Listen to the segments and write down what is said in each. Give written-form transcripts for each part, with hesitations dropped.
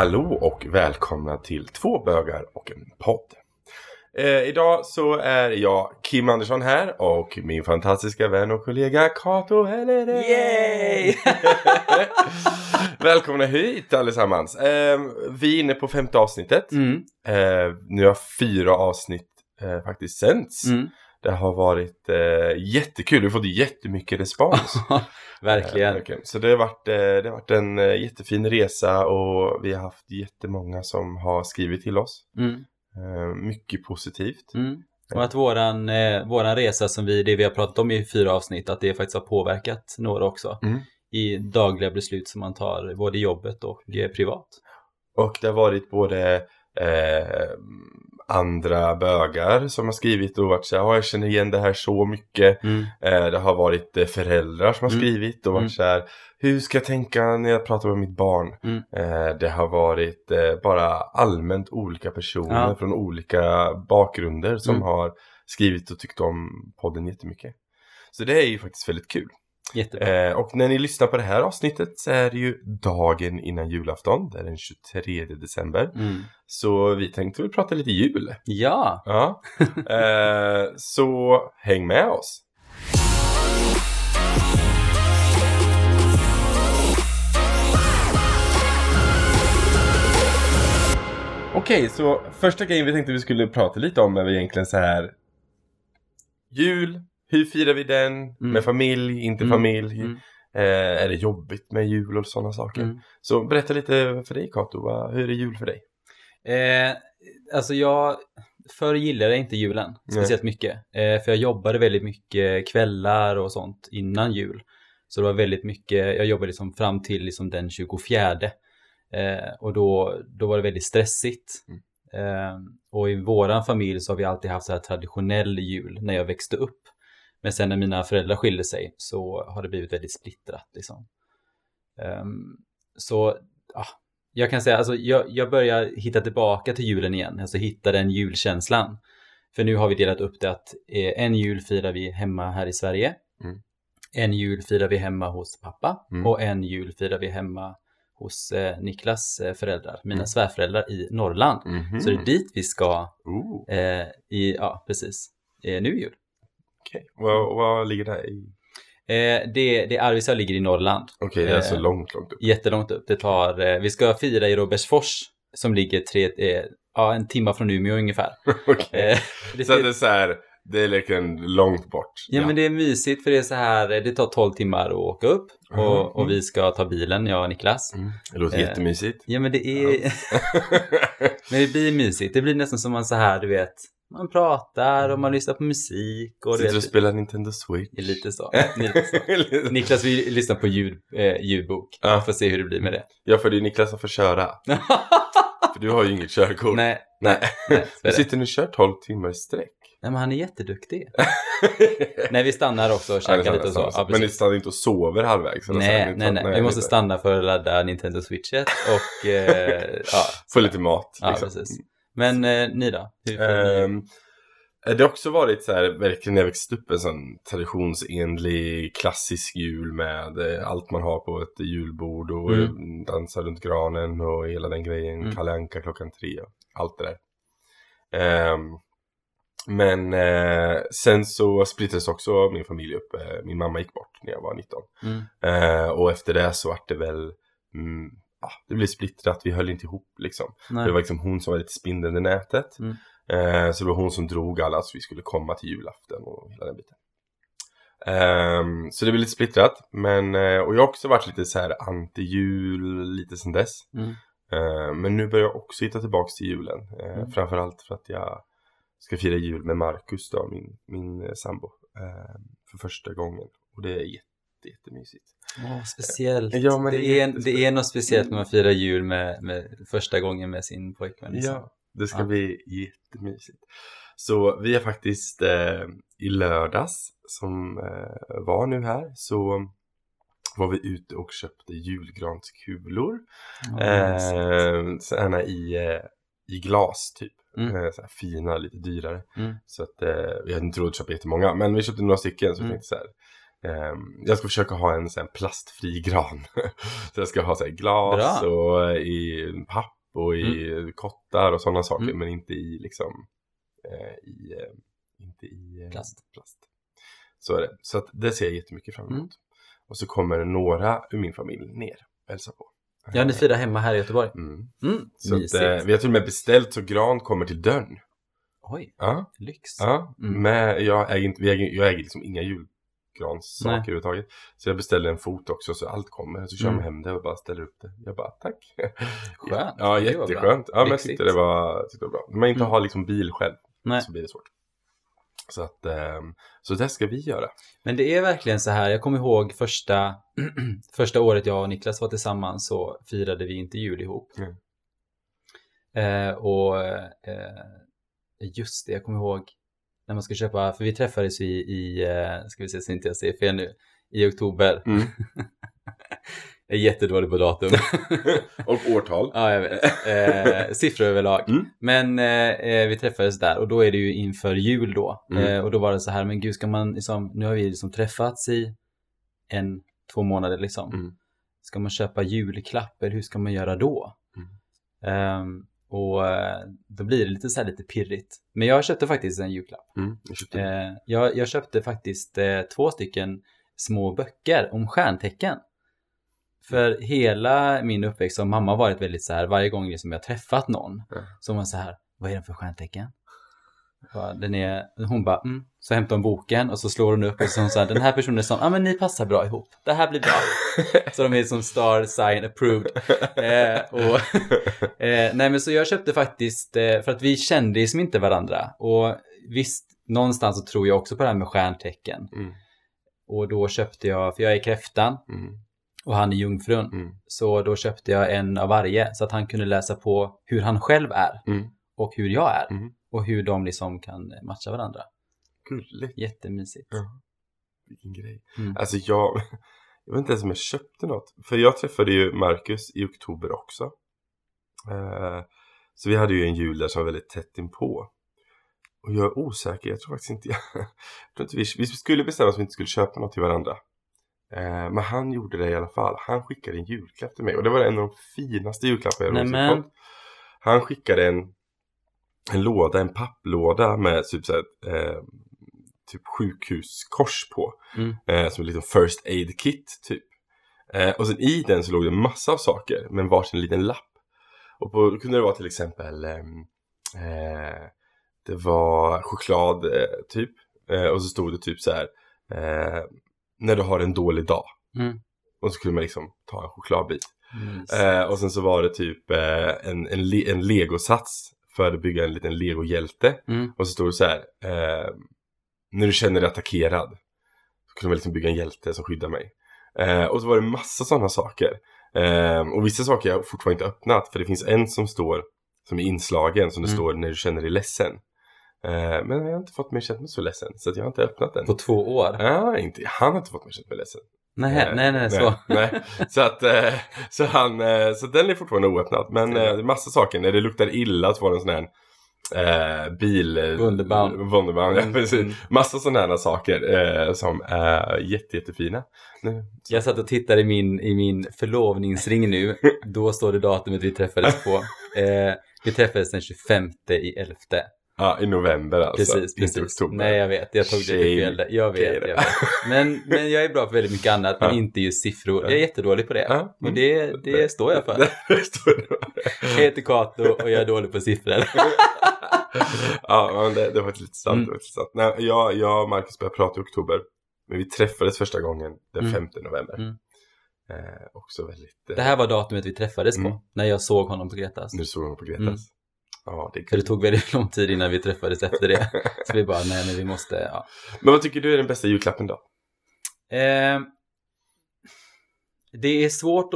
Hallå och välkomna till Två bögar och en podd. Idag så är jag Kim Andersson här och min fantastiska vän och kollega Kato Heller. Yay! Välkomna hit allesammans. Vi är inne på femte avsnittet. Nu har 4 avsnitt faktiskt sänts. Det har varit jättekul. Vi har fått jättemycket respons. Verkligen. Så det har varit en jättefin resa och vi har haft jättemånga som har skrivit till oss. Mycket positivt. Och att våran resa som vi har pratat om i 4 avsnitt, att det faktiskt har påverkat några också i dagliga beslut som man tar både i jobbet och privat. Och det har varit både andra bögar som har skrivit och varit så här, jag känner igen det här så mycket. Det har varit föräldrar som har skrivit och varit så här, hur ska jag tänka när jag pratar med mitt barn? Det har varit bara allmänt olika personer från olika bakgrunder som har skrivit och tyckt om podden jättemycket. Så det är ju faktiskt väldigt kul. Och när ni lyssnar på det här avsnittet så är det ju dagen innan julafton, det är den 23 december. Så vi tänkte väl prata lite jul. Ja. Så häng med oss. Okej, så första grejen vi tänkte vi skulle prata lite om är vi egentligen så här jul. Hur firar vi den? Med familj, inte familj? Är det jobbigt med jul och sådana saker? Så berätta lite för dig, Kato. Hur är jul för dig? Alltså jag förr gillade inte julen speciellt mycket. För jag jobbade väldigt mycket kvällar och sånt innan jul. Så det var väldigt mycket, jag jobbade liksom fram till liksom den 24. Och då var det väldigt stressigt. Och i våran familj så har vi alltid haft så här traditionell jul när jag växte upp. Men sen när mina föräldrar skilde sig så har det blivit väldigt splittrat liksom. Jag kan säga, alltså, jag börjar hitta tillbaka till julen igen. Alltså hitta den julkänslan. För nu har vi delat upp det att en jul firar vi hemma här i Sverige. En jul firar vi hemma hos pappa. Och en jul firar vi hemma hos Niklas föräldrar, mina svärföräldrar i Norrland. Så det är dit vi ska nu i jul. Okej, vad ligger där i? Det Arvisa ligger i Norrland. Okej, det är så långt upp. Jättelångt upp. Det tar, vi ska fira i Robertsfors som ligger 3 en timma från Umeå ungefär. Okej. Så det är så här, det är liksom långt bort. Ja, men det är mysigt för det är så här, det tar 12 timmar att åka upp och vi ska ta bilen, jag och Niklas. Det låter jättemysigt. Ja, men det är men det blir mysigt. Det blir nästan som man så här, du vet, man pratar och man lyssnar på musik. Och sitter och spelar Nintendo Switch. Lite så. Niklas vill lyssna på ljudbok. Får se hur det blir med det. Ja, för det är Niklas som får köra. För du har ju inget körkort. Nej. Du sitter nu och kör 12 timmar i sträck. Nej, men han är jätteduktig. Nej, vi stannar också och käkar lite och så. Ja, men ni stannar inte och sover halvvägs? Nej. Vi måste stanna för att ladda Nintendo Switchet och få lite mat. Liksom. Ja, precis. Men ni då? Det har också varit så här, verkligen när jag växte upp, en sån traditionsenlig klassisk jul med allt man har på ett julbord och dansar runt granen och hela den grejen, Kalle Anka klockan 3 och allt det där. Sen så splittades också min familj upp. Min mamma gick bort när jag var 19. Och efter det så var det väl... det blev splittrat, vi höll inte ihop liksom. Det var liksom hon som var lite spindeln i nätet. Så det var hon som drog alla så vi skulle komma till julaften och hela den biten. Så det blev lite splittrat, men, och jag har också varit lite så här anti-jul lite sedan dess. Men nu börjar jag också hitta tillbaka till julen. Framförallt för att jag ska fira jul med Markus då, min sambo, för första gången. Och det är jättemysigt. Speciellt. Ja, det är något speciellt när man firar jul med första gången med sin pojkvän. Liksom. Ja, det ska bli jättemysigt. Så vi är faktiskt i lördags som var nu här, så var vi ute och köpte julgranskulor. Sådana i glas typ. Så här fina, lite dyrare. Så att vi hade inte råd att köpa jättemånga, men vi köpte några stycken så vi tänkte så här, Jag ska försöka ha en sån plastfri gran. Så jag ska ha så här glas. Bra. Och i papp och i kottar och sådana saker. Men inte i liksom inte i plast. Så är det. Så att det ser jag jättemycket fram emot. Och så kommer några ur min familj ner och hälsa på. Ja, ni firar hemma här i Göteborg. Så att, vi har till och med beställt så gran kommer till dörren. Oj, lyx. Ja, men jag äger liksom inga julgranssaker överhuvudtaget. Så jag beställer en fot också så allt kommer. Så kör jag hem det och bara ställer upp det. Jag bara, tack. Skönt. Ja, jätteskönt. Ja, men jag tyckte det var bra. Om man inte har liksom bil själv så blir det svårt. Så att, så det ska vi göra. Men det är verkligen så här, jag kommer ihåg första året jag och Niklas var tillsammans så firade vi inte jul ihop. Just det, jag kommer ihåg när man ska köpa, för vi träffades i ska vi se så inte jag ser fel nu, i oktober. Jag är jättedålig på datum. Och årtal. Ja, jag vet. Siffror överlag. Men vi träffades där och då är det ju inför jul då. Och då var det så här, men gud ska man liksom, nu har vi liksom träffats i 1-2 månader liksom. Ska man köpa julklappar, hur ska man göra då? Och då blir det lite så här lite pirrigt. Men jag köpte faktiskt en julklapp. Jag köpte faktiskt 2 stycken små böcker om stjärntecken. För hela min uppväxt som mamma varit väldigt så här, varje gång som liksom jag träffat någon så var så här, vad är den för stjärntecken? Den är, hon bara, så hämtar hon boken och så slår hon upp och så här, den här personen är sån, ja men ni passar bra ihop, det här blir bra. Så de är som star sign approved. Nej men så jag köpte faktiskt, för att vi kände som inte varandra. Och visst, någonstans så tror jag också på det här med stjärntecken. Och då köpte jag, för jag är kräftan. Och han är jungfrun. Så då köpte jag en av varje. Så att han kunde läsa på hur han själv är. Och hur jag är. Och hur de liksom kan matcha varandra. Gulligt. Jättemysigt. Ja. Vilken grej. Alltså jag vet inte ens om jag köpte något. För jag träffade ju Markus i oktober också. Så vi hade ju en jul där som var väldigt tätt inpå. Och jag är osäker. Jag tror faktiskt inte vi skulle bestämma oss att vi inte skulle köpa något till varandra. Men han gjorde det i alla fall. Han skickade en julklapp till mig. Och det var en av de finaste julklappar jag någonsin fått. Han skickade en låda, en papplåda med typ så här, typ sjukhuskors på. Som en liten first aid kit typ. Och sen i den så låg det en massa av saker. Men varsin liten lapp. Och då kunde det vara till exempel det var choklad typ. Och så stod det typ så här när du har en dålig dag. Och så kunde man liksom ta en chokladbit. Och sen så var det typ en legosats för att bygga en liten legohjälte. Och så stod det så här. När du känner dig attackerad så kunde man liksom bygga en hjälte som skyddar mig. Och så var det massa sådana saker. Och vissa saker jag fortfarande inte öppnat. För det finns en som står, som är inslagen, som det står när du känner dig ledsen. Men jag har inte fått mig känt mig så ledsen. Så att jag har inte öppnat den. På 2 år? Ja, inte. Han har inte fått mig känt mig ledsen. Nej. Så den är fortfarande oöppnad. Men det är massa saker. När det luktar illa så var det en sån här bil Wunderbaum. Ja, precis. Massa sådana här saker som är jättefina. Jag satt och tittade i min förlovningsring nu. Då står det datumet vi träffades på. Vi träffades den 25/11. Ja, i november alltså. Precis. Nej, jag vet. Jag tog det i fel. Jag vet. Men jag är bra på väldigt mycket annat, men inte just siffror. Jag är jättedålig på det. Men det står jag för. Jag heter Kato och jag är dålig på siffror. Ja, men det var lite sant. Nej, jag och Markus började prata i oktober. Men vi träffades första gången den 5 november. Också väldigt... Det här var datumet vi träffades på. När jag såg honom på Gretas. Nu såg honom på Gretas. Ja, det, det tog väldigt lång tid innan vi träffades efter det. Så vi bara, nej vi måste, ja. Men vad tycker du är den bästa julklappen då? Det är svårt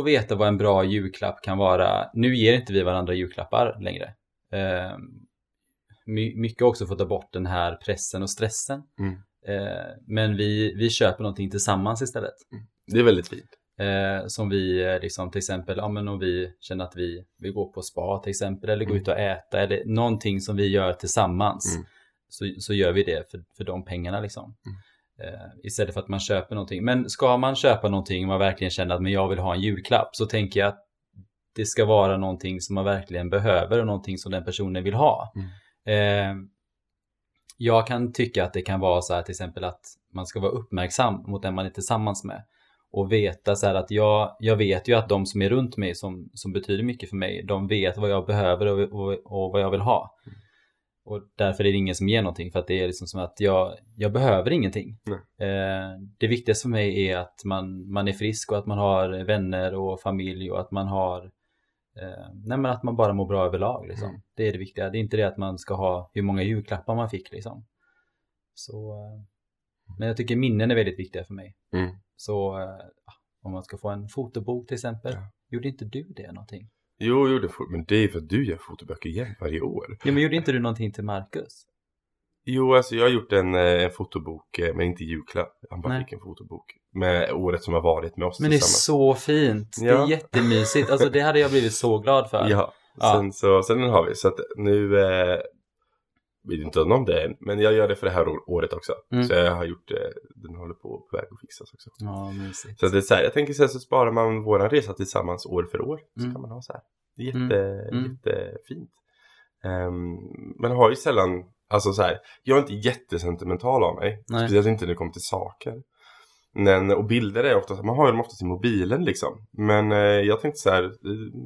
att veta vad en bra julklapp kan vara. Nu ger inte vi varandra julklappar längre. Mycket också för att ta bort den här pressen och stressen. Men vi köper någonting tillsammans istället. Det är väldigt fint. Som vi liksom till exempel, ja men om vi känner att vi går på spa till exempel, eller går ut och äta, eller någonting som vi gör tillsammans, så gör vi det för de pengarna liksom. Istället för att man köper någonting. Men ska man köpa någonting och man verkligen känner att men jag vill ha en julklapp, så tänker jag att det ska vara någonting som man verkligen behöver och någonting som den personen vill ha. Mm. Jag kan tycka att det kan vara så här, till exempel att man ska vara uppmärksam mot den man är tillsammans med. Och veta så här att jag vet ju att de som är runt mig, som betyder mycket för mig, de vet vad jag behöver och vad jag vill ha. Mm. Och därför är det ingen som ger någonting, för att det är liksom som att jag behöver ingenting. Det viktigaste för mig är att man är frisk och att man har vänner och familj och att man har att man bara mår bra överlag liksom. Mm. Det är det viktiga. Det är inte det att man ska ha hur många julklappar man fick liksom. Så men jag tycker minnen är väldigt viktiga för mig. Mm. Så om man ska få en fotobok till exempel, gjorde inte du det någonting? Men det är för att du gör fotoböcker igen varje år. Ja, men gjorde inte du någonting till Markus? Jo, alltså jag har gjort en fotobok, men inte julklapp. Han bara fick en fotobok med året som har varit med oss. Men det är så fint. Ja. Det är jättemysigt. Alltså det hade jag blivit så glad för. Ja, sen har vi. Så att nu vet jag inte om det än, men jag gör det för det här året också. Mm. Så jag har gjort det. Den håller på väg att fixas också. Ja, mysigt. Så det är så här, jag tänker så sparar man våran resa tillsammans år för år. Så kan man ha så här. Det är jättefint. Men har ju sällan, alltså så här, jag är inte jättesentimental av mig. Nej. Speciellt inte när det kommer till saker. Men, och bilder är ofta, man har ju dem oftast i mobilen liksom. Men jag tänkte så här,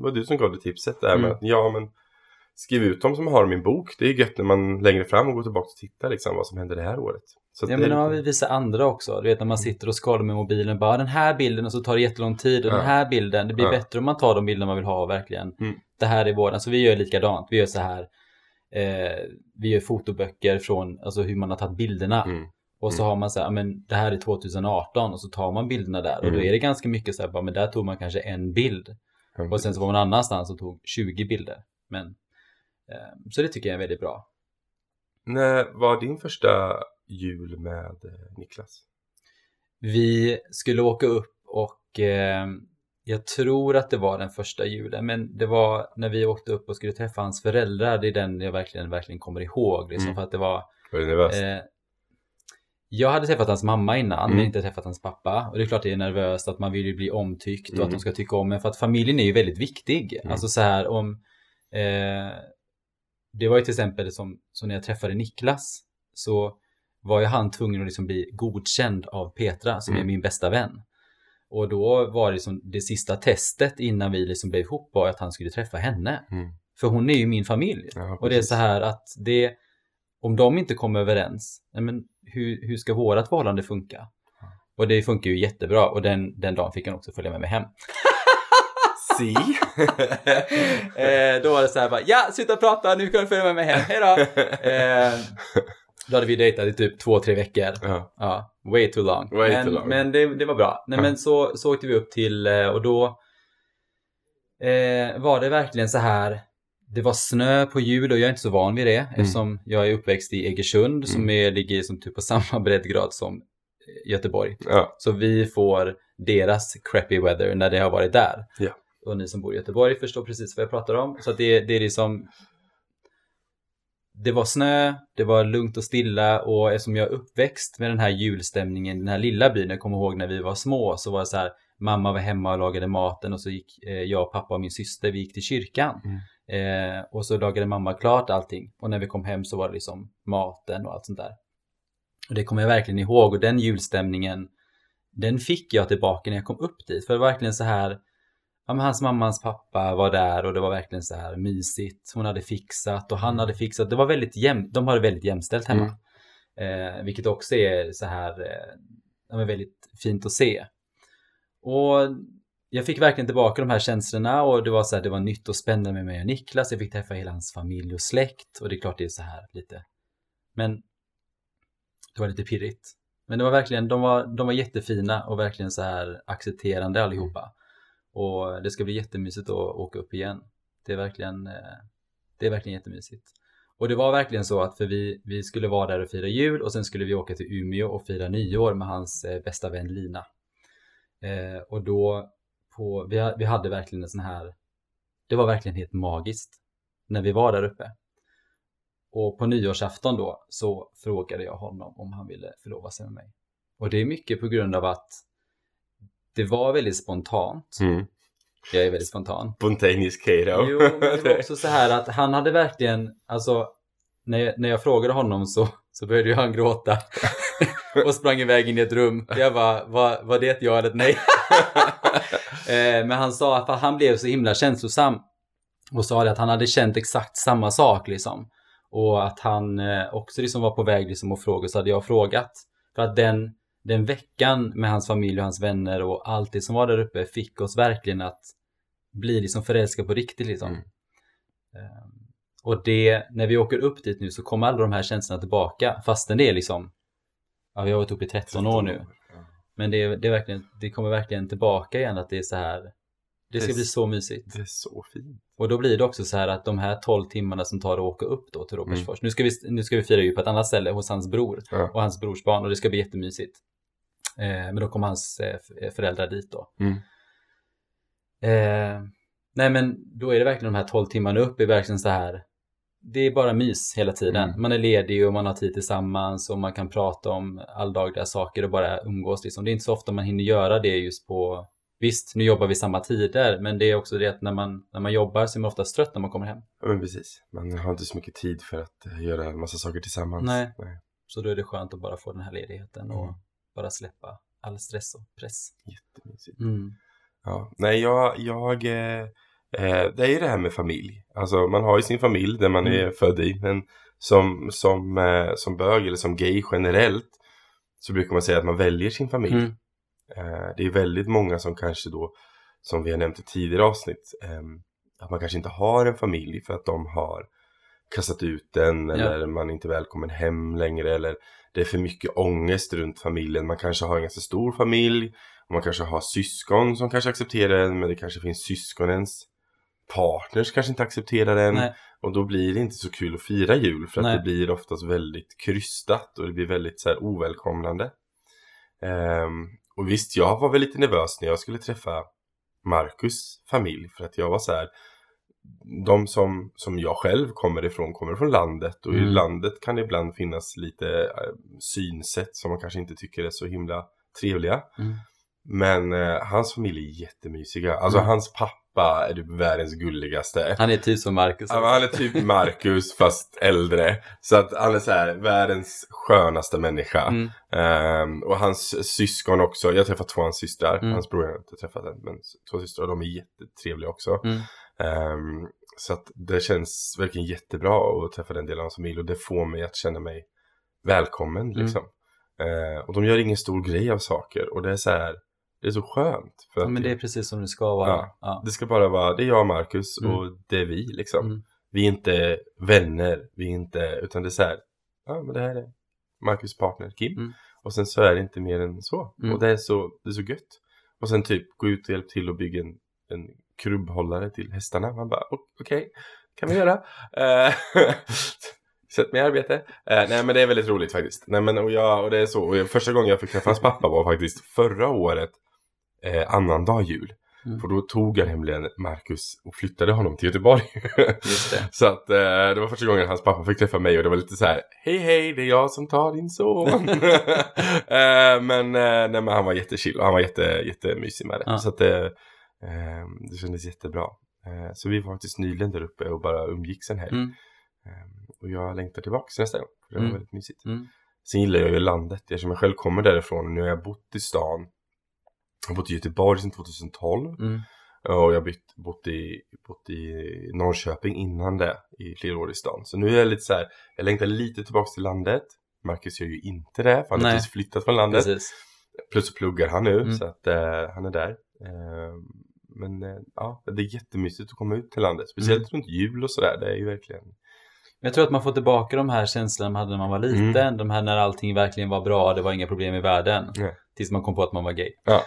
vad du som gav det tipset där med att, skriv ut dem som har min bok. Det är gött när man längre fram och går tillbaka och tittar liksom, vad som händer det här året. Så ja, men då har vi vissa andra också. Du vet när man sitter och scrollar med mobilen. Bara den här bilden och så tar det jättelång tid. Och den här bilden. Det blir bättre om man tar de bilder man vill ha verkligen. Mm. Det här är våran. Så vi gör likadant. Vi gör så här. Vi gör fotoböcker från alltså, hur man har tagit bilderna. Mm. Och så har man så här, men det här är 2018. Och så tar man bilderna där. Och då är det ganska mycket så här. Bara, men där tog man kanske en bild. Mm. Och sen så var man annanstans och tog 20 bilder. Men... så det tycker jag är väldigt bra. När var din första jul med Niklas? Vi skulle åka upp och jag tror att det var den första julen. Men det var när vi åkte upp och skulle träffa hans föräldrar. Det är den jag verkligen kommer ihåg. Liksom, för att det var... Var du nervös? Jag hade träffat hans mamma innan, men inte träffat hans pappa. Och det är klart det är nervöst att man vill ju bli omtyckt och att de ska tycka om en. För att familjen är ju väldigt viktig. Alltså så här om... det var ju till exempel som när jag träffade Niklas, så var ju han tvungen att liksom bli godkänd av Petra som är min bästa vän. Och då var det som det sista testet innan vi liksom blev ihop var att han skulle träffa henne. För hon är ju min familj. Ja, och det är så här att det, om de inte kommer överens, men hur ska vårat förhållande funka? Och det funkar ju jättebra. Och den dagen fick han också följa med mig hem. Då var det så här bara, ja, sluta prata, nu kan du följa med mig hem, hejdå. Då hade vi dejtat i typ 2-3 veckor. Ja, way too long. Men det var bra. Nej, men så åkte vi upp till, och då var det verkligen så här, det var snö på jul och jag är inte så van vid det, eftersom jag är uppväxt i Egersund som ligger som typ på samma breddgrad som Göteborg. Så vi får deras crappy weather när det har varit där. Och ni som bor i Göteborg förstår precis vad jag pratar om. Så att det är liksom... Det var snö, det var lugnt och stilla. Och eftersom jag är uppväxt med den här julstämningen, den här lilla byn, jag kommer ihåg när vi var små, så var det så här, mamma var hemma och lagade maten. Och så gick jag, pappa och min syster, vi gick till kyrkan. Och så lagade mamma klart allting. Och när vi kom hem så var det liksom maten och allt sånt där. Och det kommer jag verkligen ihåg. Och den julstämningen, den fick jag tillbaka när jag kom upp dit. För det var verkligen så här... Ja, men hans mammans pappa var där och det var verkligen så här mysigt. Hon hade fixat och han hade fixat. Det var väldigt de har det väldigt jämställt hemma. Vilket också är så här väldigt fint att se. Och jag fick verkligen tillbaka de här känslorna och det var så här, det var nytt och spännande med mig och Niklas. Jag fick träffa hela hans familj och släkt och det är klart det är så här lite. Men det var lite pirrigt. Men det var verkligen, de var jättefina och verkligen så här accepterande allihopa. Och det ska bli jättemysigt att åka upp igen. Det är verkligen jättemysigt. Och det var verkligen så att för vi skulle vara där och fira jul. Och sen skulle vi åka till Umeå och fira nyår med hans bästa vän Lina. Och då, vi hade verkligen en sån här... Det var verkligen helt magiskt när vi var där uppe. Och på nyårsafton då så frågade jag honom om han ville förlova sig med mig. Och det är mycket på grund av att det var väldigt spontant. Mm. Jag är väldigt spontan. Spontanisk Kato. Jo, men det var också så här att han hade verkligen, alltså när jag frågade honom så började ju han gråta och sprang iväg in i ett rum. Jag bara, var det ett ja eller ett nej? Men han sa att han blev så himla känslosam och sa att han hade känt exakt samma sak liksom. Och att han också liksom var på väg liksom att fråga, så hade jag frågat. För att den veckan med hans familj och hans vänner och allt det som var där uppe fick oss verkligen att bli liksom förälskade på riktigt liksom. Mm. Och det, när vi åker upp dit nu så kommer alla de här känslorna tillbaka, fastän det är liksom, ja, vi har varit uppe i 13 år nu. Men det är verkligen, det kommer verkligen tillbaka igen, att det är så här, det ska bli så mysigt. Det är så fint. Och då blir det också så här att de här 12 timmarna som tar att åka upp då till Robertsfors. Mm. Nu ska vi fira ju på ett annat ställe hos hans bror och hans brors barn, och det ska bli jättemysigt. Men då kommer hans föräldrar dit då. Mm. Nej, men då är det verkligen de här 12 timmarna upp är verkligen så här, det är bara mys hela tiden. Mm. Man är ledig och man har tid tillsammans och man kan prata om alldagliga saker och bara umgås liksom. Det är inte så ofta man hinner göra det just på, visst, nu jobbar vi samma tider, men det är också det att när man jobbar så är man ofta trött när man kommer hem. Ja, men precis. Man har inte så mycket tid för att göra en massa saker tillsammans. Nej. Så då är det skönt att bara få den här ledigheten och bara släppa all stress och press. Jättemysigt. Mm. Ja, nej, det är ju det här med familj. Alltså man har ju sin familj där man är född i, men som bög eller som gay generellt så brukar man säga att man väljer sin familj. Mm. Det är väldigt många som kanske då, som vi har nämnt i tidigare avsnitt, att man kanske inte har en familj för att de har kastat ut den, eller man är inte välkommen hem längre, eller det är för mycket ångest runt familjen. Man kanske har en ganska stor familj, man kanske har syskon som kanske accepterar den, men det kanske finns syskonens partners kanske inte accepterar den. Nej. Och då blir det inte så kul att fira jul, för att det blir oftast väldigt krystat och det blir väldigt så här ovälkomnande. Och visst, jag var väl lite nervös när jag skulle träffa Markus familj, för att jag var så här, de som jag själv kommer från landet, och i landet kan det ibland finnas lite synsätt som man kanske inte tycker är så himla trevliga. Men hans familj är jättemysiga. Alltså hans pappa är det världens gulligaste. Han är typ som Markus. Ja, han är typ Markus fast äldre. Så att han är så här, världens skönaste människa. Och hans syskon också. Jag har träffat två hans systrar. Hans bror har jag inte träffat än, men två systrar, de är jättetrevliga också. Så att det känns verkligen jättebra att träffa den delen av hans familj, och det får mig att känna mig välkommen liksom. Och de gör ingen stor grej av saker, och det är så här, det är så skönt. För att men det är precis som det ska vara. Ja. Det ska bara vara, det är jag och Markus och det är vi liksom. Vi är inte vänner, vi är inte, utan det är så här, ja, men det här är Markus partner Kim. Och sen så är det inte mer än så. Och det är så gött. Och sen typ gå ut och hjälp till och bygga en krubbhållare till hästarna. Man bara, okej, kan vi göra? Sätt mig i arbete. Nej, men det är väldigt roligt faktiskt. Nej, men, och det är så. Och första gången jag fick träffa hans pappa var faktiskt förra året, annandag jul. För då tog jag nämligen Markus och flyttade honom till Göteborg. Just det. Så att det var första gången hans pappa fick träffa mig, och det var lite så här, hej, det är jag som tar din son. Men han var jättechill, och han var jättemysig med det. Så att det kändes jättebra. Så vi var faktiskt nyligen där uppe och bara umgicks en helg. Och jag längtar tillbaka nästa gång, för det var väldigt mysigt. Sen gillar jag ju landet, eftersom jag själv kommer därifrån. Nu har jag bott i stan, jag har bott i Göteborg sedan 2012, och jag har bott i Norrköping innan det, i flera år i stan. Så nu är jag lite så här, jag längtar lite tillbaka till landet. Markus gör ju inte det, för han har precis flyttat från landet. Precis. Plus så pluggar han nu, så att han är där. Det är jättemysigt att komma ut till landet, speciellt runt jul och sådär, det är ju verkligen. Jag tror att man får tillbaka de här känslorna man hade när man var liten. De här när allting verkligen var bra, det var inga problem i världen. Tills man kom på att man var gay. Ja.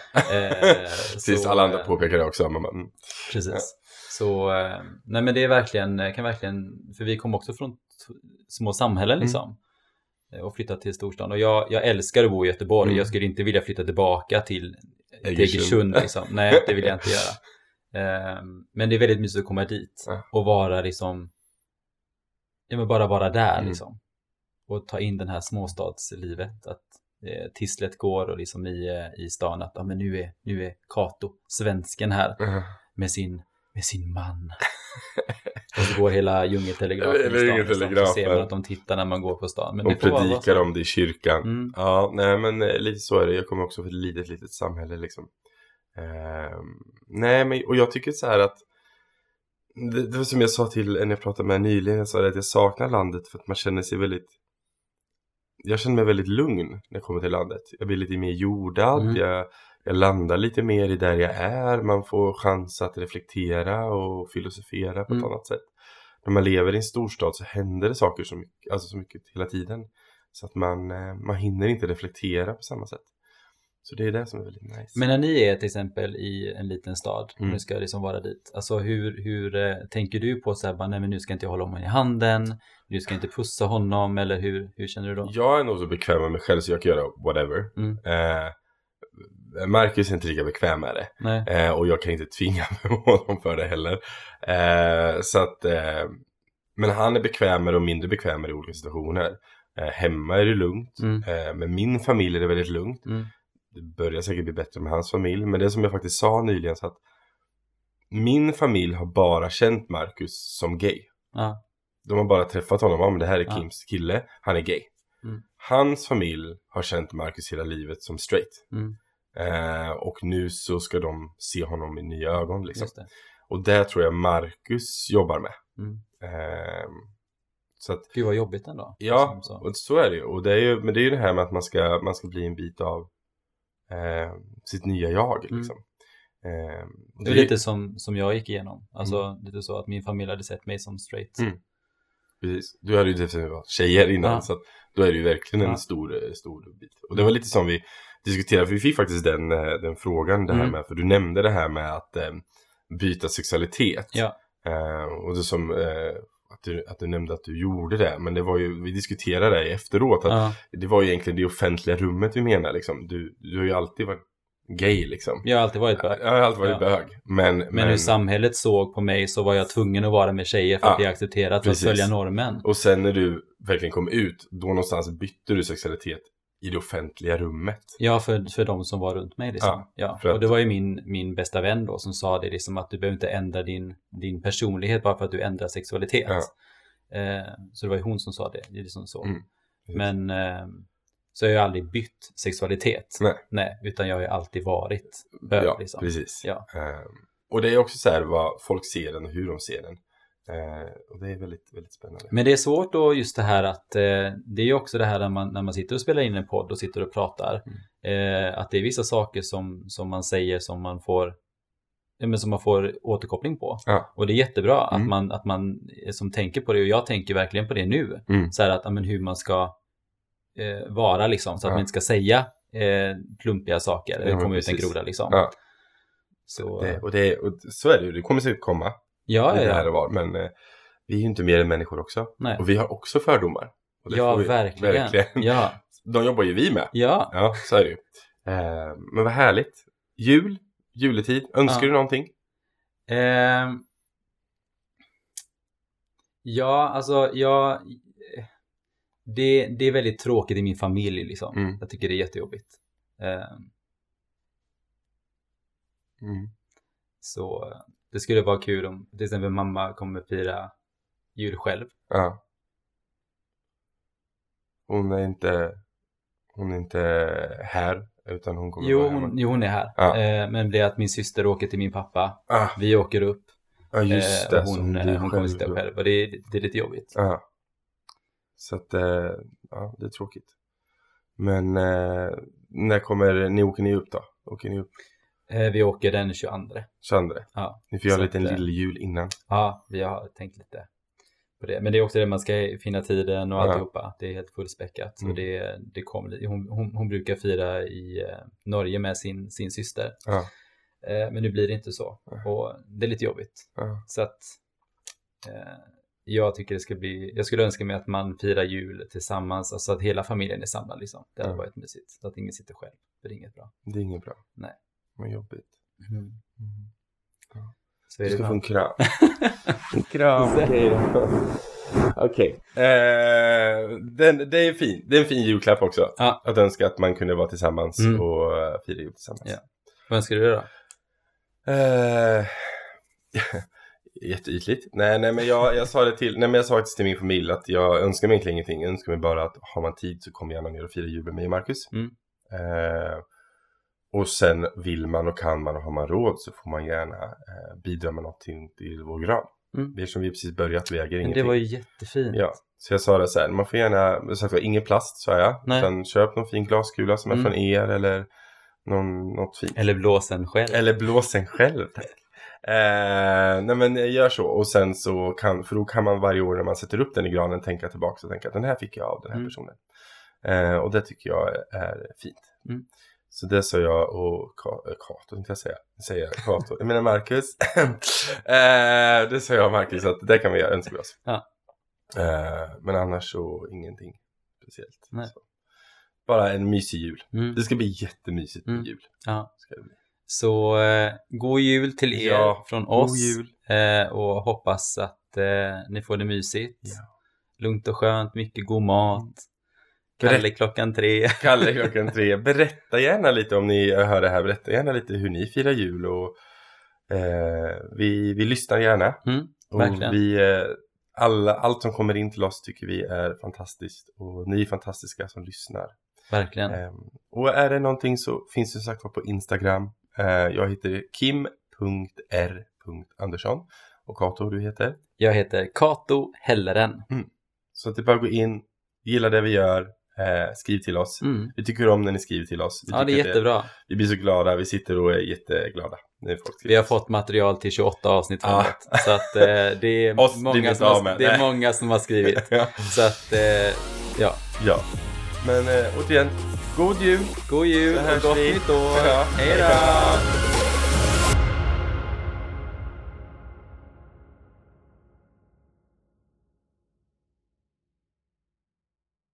Tills alla andra påpekade också. Precis. Ja. Så, nej men det är verkligen, kan verkligen, för vi kom också från små samhällen liksom. Och flyttade till storstan. Och jag älskar att bo i Göteborg. Jag skulle inte vilja flytta tillbaka till Egersund liksom. Nej, det vill jag inte göra. Men det är väldigt mysigt att komma dit. Och vara liksom, jag vill bara vara där liksom. Och ta in den här småstadslivet, att tisslet går och liksom i stan att men nu är Kato, svensken här med sin man. Och så går hela djungeltelegrafen i stan. Och ser man att de tittar när man går på stan. Men och predikar om det i kyrkan. Mm. Ja, nej men lite så är det. Jag kommer också för ett litet samhälle liksom. Nej men, och jag tycker så här att det var som jag sa till när jag pratade med nyligen. Jag sa att jag saknar landet för att man känner sig väldigt... Jag känner mig väldigt lugn när jag kommer till landet. Jag blir lite mer jordad. Mm. Jag landar lite mer i där jag är. Man får chans att reflektera och filosofera på ett annat sätt. När man lever i en storstad så händer det saker så mycket hela tiden. Så att man hinner inte reflektera på samma sätt. Så det är det som är väldigt nice. Men när ni är till exempel i en liten stad. Mm. Nu ska jag liksom vara dit. Alltså hur tänker du på så här? Bara, nej men nu ska jag inte hålla honom i handen. Nu ska jag inte pussa honom. Eller hur känner du då? Jag är nog så bekväm med mig själv så jag kan göra whatever. Mm. Markus är inte lika bekväm med det. Och jag kan inte tvinga mig honom för det heller. Så att, men han är bekvämare och mindre bekvämare i olika situationer. Hemma är det lugnt. Med min familj är det väldigt lugnt. Det börjar säkert bli bättre med hans familj. Men det som jag faktiskt sa nyligen så att min familj har bara känt Markus som gay. De har bara träffat honom. Men det här är Kims kille. Han är gay. Hans familj har känt Markus hela livet som straight. Och nu så ska de se honom i nya ögon liksom. Och där tror jag Markus jobbar med. Så att, gud vad jobbigt ändå. Ja, så. Och så är det ju. Och det är ju, men det är ju det här med att man ska bli en bit av sitt nya jag liksom. Det är lite som jag gick igenom. Alltså lite så att min familj hade sett mig som straight. Precis. Du hade ju definitivt varit tjejer innan så att då är det ju verkligen en stor bit. Och det var lite som vi diskuterade, för vi fick faktiskt den frågan det här med, för du nämnde det här med att byta sexualitet. Och det som att du nämnde att du gjorde det, men det var ju, vi diskuterade det efteråt att det var ju egentligen det offentliga rummet vi menar liksom. Du har ju alltid varit gay liksom. Jag har alltid varit bög. Bög. Men hur samhället såg på mig så var jag tvungen att vara med tjejer för att bli accepterat och följa normen. Och sen när du verkligen kom ut, då någonstans bytte du sexualitet i det offentliga rummet. Ja, för de som var runt mig liksom. Ja. Och det var ju min bästa vän då som sa det liksom att du behöver inte ändra din personlighet bara för att du ändrar sexualitet. Så det var ju hon som sa det. Det är liksom så. Men... Så jag har aldrig bytt sexualitet. Nej, utan jag har ju alltid varit bög liksom. Precis. Ja, precis. Och det är också så här vad folk ser den och hur de ser den. Och det är väldigt, väldigt spännande. Men det är svårt då just det här att det är ju också det här när man sitter och spelar in en podd och sitter och pratar. Att det är vissa saker som man säger som man får återkoppling på. Och det är jättebra att man som tänker på det, och jag tänker verkligen på det nu. Så här att hur man ska vara liksom, så att man inte ska säga plumpiga saker eller komma ut en groda liksom. Så. Och så är det ju, det kommer säkert komma det här och var, men vi är ju inte mer än människor också. Och vi har också fördomar och det får vi, verkligen. De jobbar ju vi med. Ja, så är det ju. Men vad härligt. Juletid, önskar du någonting? Alltså jag... Det är väldigt tråkigt i min familj liksom. Jag tycker det är jättejobbigt. Så det skulle vara kul om till exempel mamma kommer fira jul själv. Hon är inte här utan hon kommer vara hemma. Jo, hon är här. Men det är att min syster åker till min pappa. Vi åker upp. Just det. Hon kommer sitta själv och det är lite jobbigt. Så att, ja, det är tråkigt. Men när kommer ni, åker ni upp då? Åker ni upp? Vi åker den 22. Ja. Ni får göra lite en liten jul innan. Ja, vi har tänkt lite på det. Men det är också det, man ska finna tiden och alltihopa. Det är helt fullspäckat. Så det kommer. Hon brukar fira i Norge med sin syster. Men nu blir det inte så. Och det är lite jobbigt. Så att... Jag tycker det ska bli... Jag skulle önska mig att man firar jul tillsammans. Alltså att hela familjen är samlad liksom. Det hade varit mysigt. Så att ingen sitter själv. Det är inget bra. Nej. Men jobbigt. Så är du ska få en kram. En kram. Okej. Okay. Det är fin. Det är en fin julklapp också. Ja. Att önska att man kunde vara tillsammans och fira jul tillsammans. Ja. Vad önskar du då? Jätteytligt. Nej, men jag sa det till min familj att jag önskar mig egentligen ingenting. Jag önskar mig bara att har man tid så kommer gärna ner och fira jul med mig och Markus. Mm. Och sen vill man och kan man och har man råd så får man gärna bidra med något till vår gran. Det är som vi precis börjat väger ingenting. Men det var ju jättefint. Ja, så jag sa det så här, man får gärna, så här, ingen plast sa jag. Sen köp någon fin glaskula som är från er eller något fint. Eller blåsen själv, tack. Nej men gör så. Och sen så kan man varje år när man sätter upp den i granen tänka tillbaka och tänka att den här fick jag av den här personen. Och det tycker jag är fint. Så det sa jag och Kato, tänkte jag säga. Säger Kato. Jag menar Markus. Det sa jag och Markus att det kan vi önska oss. Ja. Men annars så ingenting speciellt. Nej. Så. Bara en mysig jul. Det ska bli jättemysigt med jul. Ja. Ska det bli. Så god jul till er från oss. God jul. Och hoppas att ni får det mysigt. Ja. Lugnt och skönt, mycket god mat. Kalle klockan tre. Berätta gärna lite om ni hör det här. Berätta gärna lite hur ni firar jul. Och, vi lyssnar gärna. Och vi, allt som kommer in till oss tycker vi är fantastiskt. Och ni är fantastiska som lyssnar. Verkligen. Och är det någonting så finns det sagt på Instagram. Jag heter kim.r.andersson. Och Kato, du heter? Jag heter Kato Helleren. Så att det bara gå in, gilla det vi gör. Skriv till oss. Vi tycker om när ni skriver till oss. Ja, det är jättebra. Vi blir så glada. Vi sitter och är jätteglada. Vi har fått material till 28 avsnitt. Så att det är många som har skrivit. Så att, Men återigen, god jul. God jul och gott nytt år. Hej då.